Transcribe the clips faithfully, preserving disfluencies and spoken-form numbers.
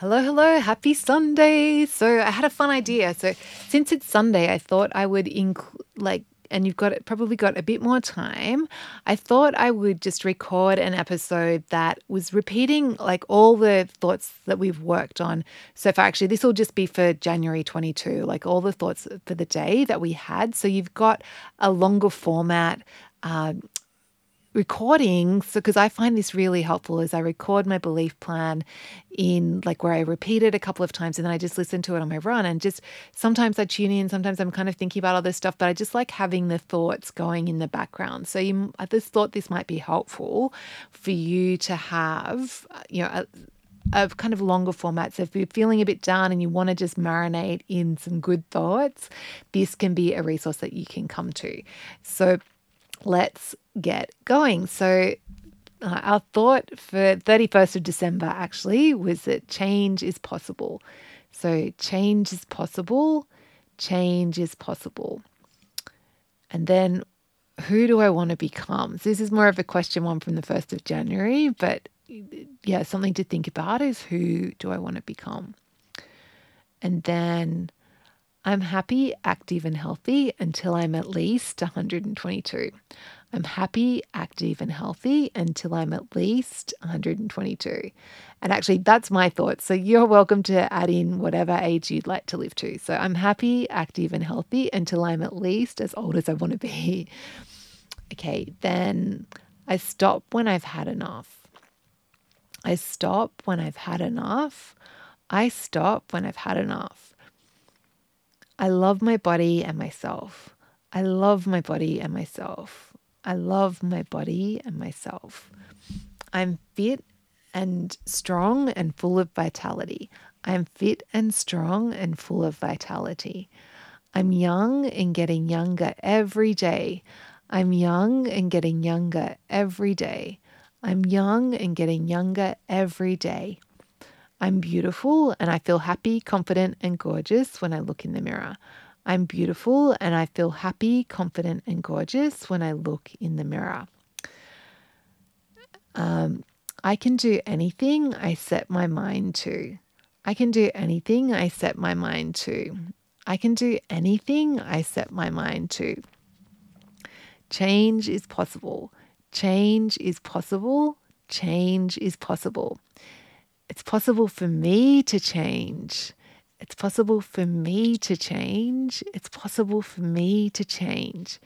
Hello, hello. Happy Sunday. So I had a fun idea. So since it's Sunday, I thought I would include like and you've got probably got a bit more time. I thought I would just record an episode that was repeating like all the thoughts that we've worked on so far. Actually, this will just be for January twenty-two, like all the thoughts for the day that we had. So you've got a longer format uh, recording, so because I find this really helpful is I record my belief plan in like where I repeat it a couple of times and then I just listen to it on my run, and just sometimes I tune in, sometimes I'm kind of thinking about other stuff, but I just like having the thoughts going in the background. So you, I just thought this might be helpful for you to have, you know, a, of kind of longer formats. So if you're feeling a bit down and you want to just marinate in some good thoughts, this can be a resource that you can come to. So let's get going. So uh, our thought for thirty-first of December actually was that change is possible. So change is possible, change is possible. And then who do I want to become? So this is more of a question one from the first of January, but yeah, something to think about is who do I want to become? And then I'm happy, active, and healthy until I'm at least one hundred twenty-two. I'm happy, active, and healthy until I'm at least one hundred twenty-two. And actually, that's my thoughts. So you're welcome to add in whatever age you'd like to live to. So I'm happy, active, and healthy until I'm at least as old as I want to be. Okay, then I stop when I've had enough. I stop when I've had enough. I stop when I've had enough. I love my body and myself. I love my body and myself. I love my body and myself. I'm fit and strong and full of vitality. I'm fit and strong and full of vitality. I'm young and getting younger every day. I'm young and getting younger every day. I'm young and getting younger every day. I'm beautiful and I feel happy, confident, and gorgeous when I look in the mirror. I'm beautiful and I feel happy, confident, and gorgeous when I look in the mirror. Um, I can do anything I set my mind to. I can do anything I set my mind to. I can do anything I set my mind to. Change is possible. Change is possible. Change is possible. It's possible for me to change. It's possible for me to change. It's possible for me to change.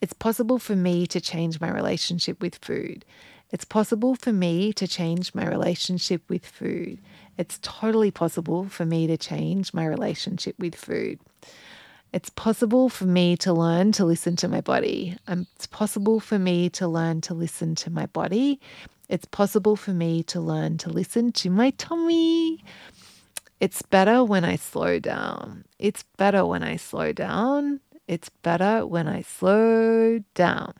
It's possible for me to change my relationship with food. It's possible for me to change my relationship with food. It's totally possible for me to change my relationship with food. It's possible for me to learn to listen to my body. Um, it's possible for me to learn to listen to my body. It's possible for me to learn to listen to my tummy. It's better when I slow down. It's better when I slow down. It's better when I slow down.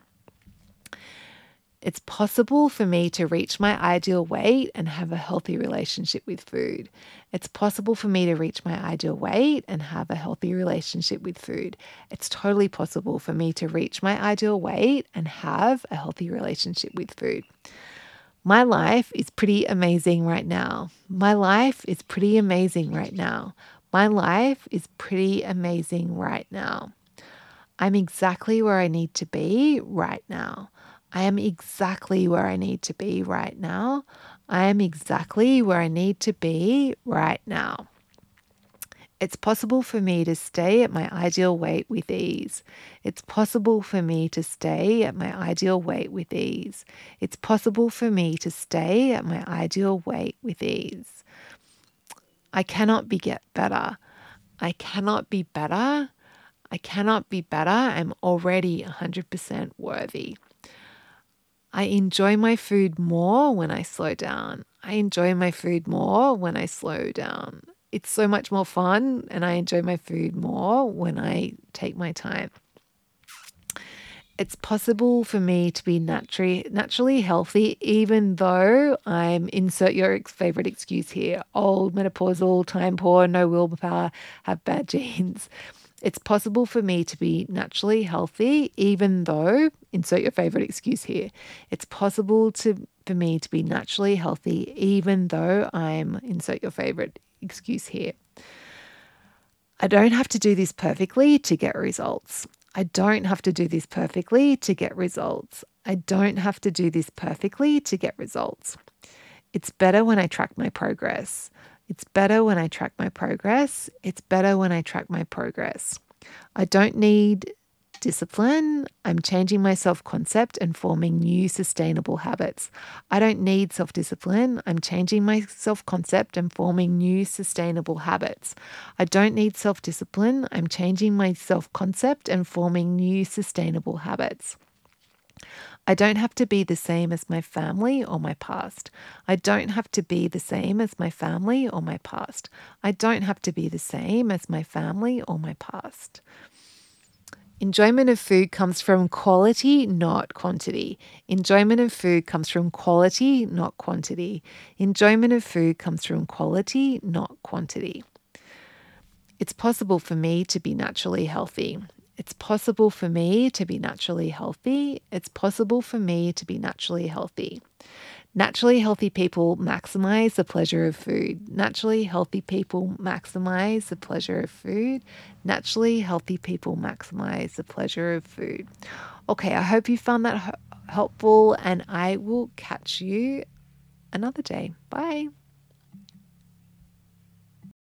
It's possible for me to reach my ideal weight and have a healthy relationship with food. It's possible for me to reach my ideal weight and have a healthy relationship with food. It's totally possible for me to reach my ideal weight and have a healthy relationship with food. My life is pretty amazing right now. My life is pretty amazing right now. My life is pretty amazing right now. I'm exactly where I need to be right now. I am exactly where I need to be right now. I am exactly where I need to be right now. It's possible for me to stay at my ideal weight with ease. It's possible for me to stay at my ideal weight with ease. It's possible for me to stay at my ideal weight with ease. I cannot be get better. I cannot be better. I cannot be better. I'm already one hundred percent worthy. I enjoy my food more when I slow down. I enjoy my food more when I slow down. It's so much more fun, and I enjoy my food more when I take my time. It's possible for me to be naturally, naturally healthy, even though I'm, insert your favorite excuse here, old, menopausal, time poor, no willpower, have bad genes. It's possible for me to be naturally healthy, even though, insert your favorite excuse here, it's possible to for me to be naturally healthy, even though I'm, insert your favorite excuse here. I don't have to do this perfectly to get results. I don't have to do this perfectly to get results. I don't have to do this perfectly to get results. It's better when I track my progress. It's better when I track my progress. It's better when I track my progress. I don't need discipline. I'm changing my self-concept and forming new sustainable habits. I don't need self-discipline. I'm changing my self-concept and forming new sustainable habits. I don't need self-discipline. I'm changing my self-concept and forming new sustainable habits. I don't have to be the same as my family or my past. I don't have to be the same as my family or my past. I don't have to be the same as my family or my past. Enjoyment of food comes from quality, not quantity. Enjoyment of food comes from quality, not quantity. Enjoyment of food comes from quality, not quantity. It's possible for me to be naturally healthy. It's possible for me to be naturally healthy. It's possible for me to be naturally healthy. Naturally healthy people maximize the pleasure of food. Naturally healthy people maximize the pleasure of food. Naturally healthy people maximize the pleasure of food. Okay, I hope you found that helpful, and I will catch you another day. Bye.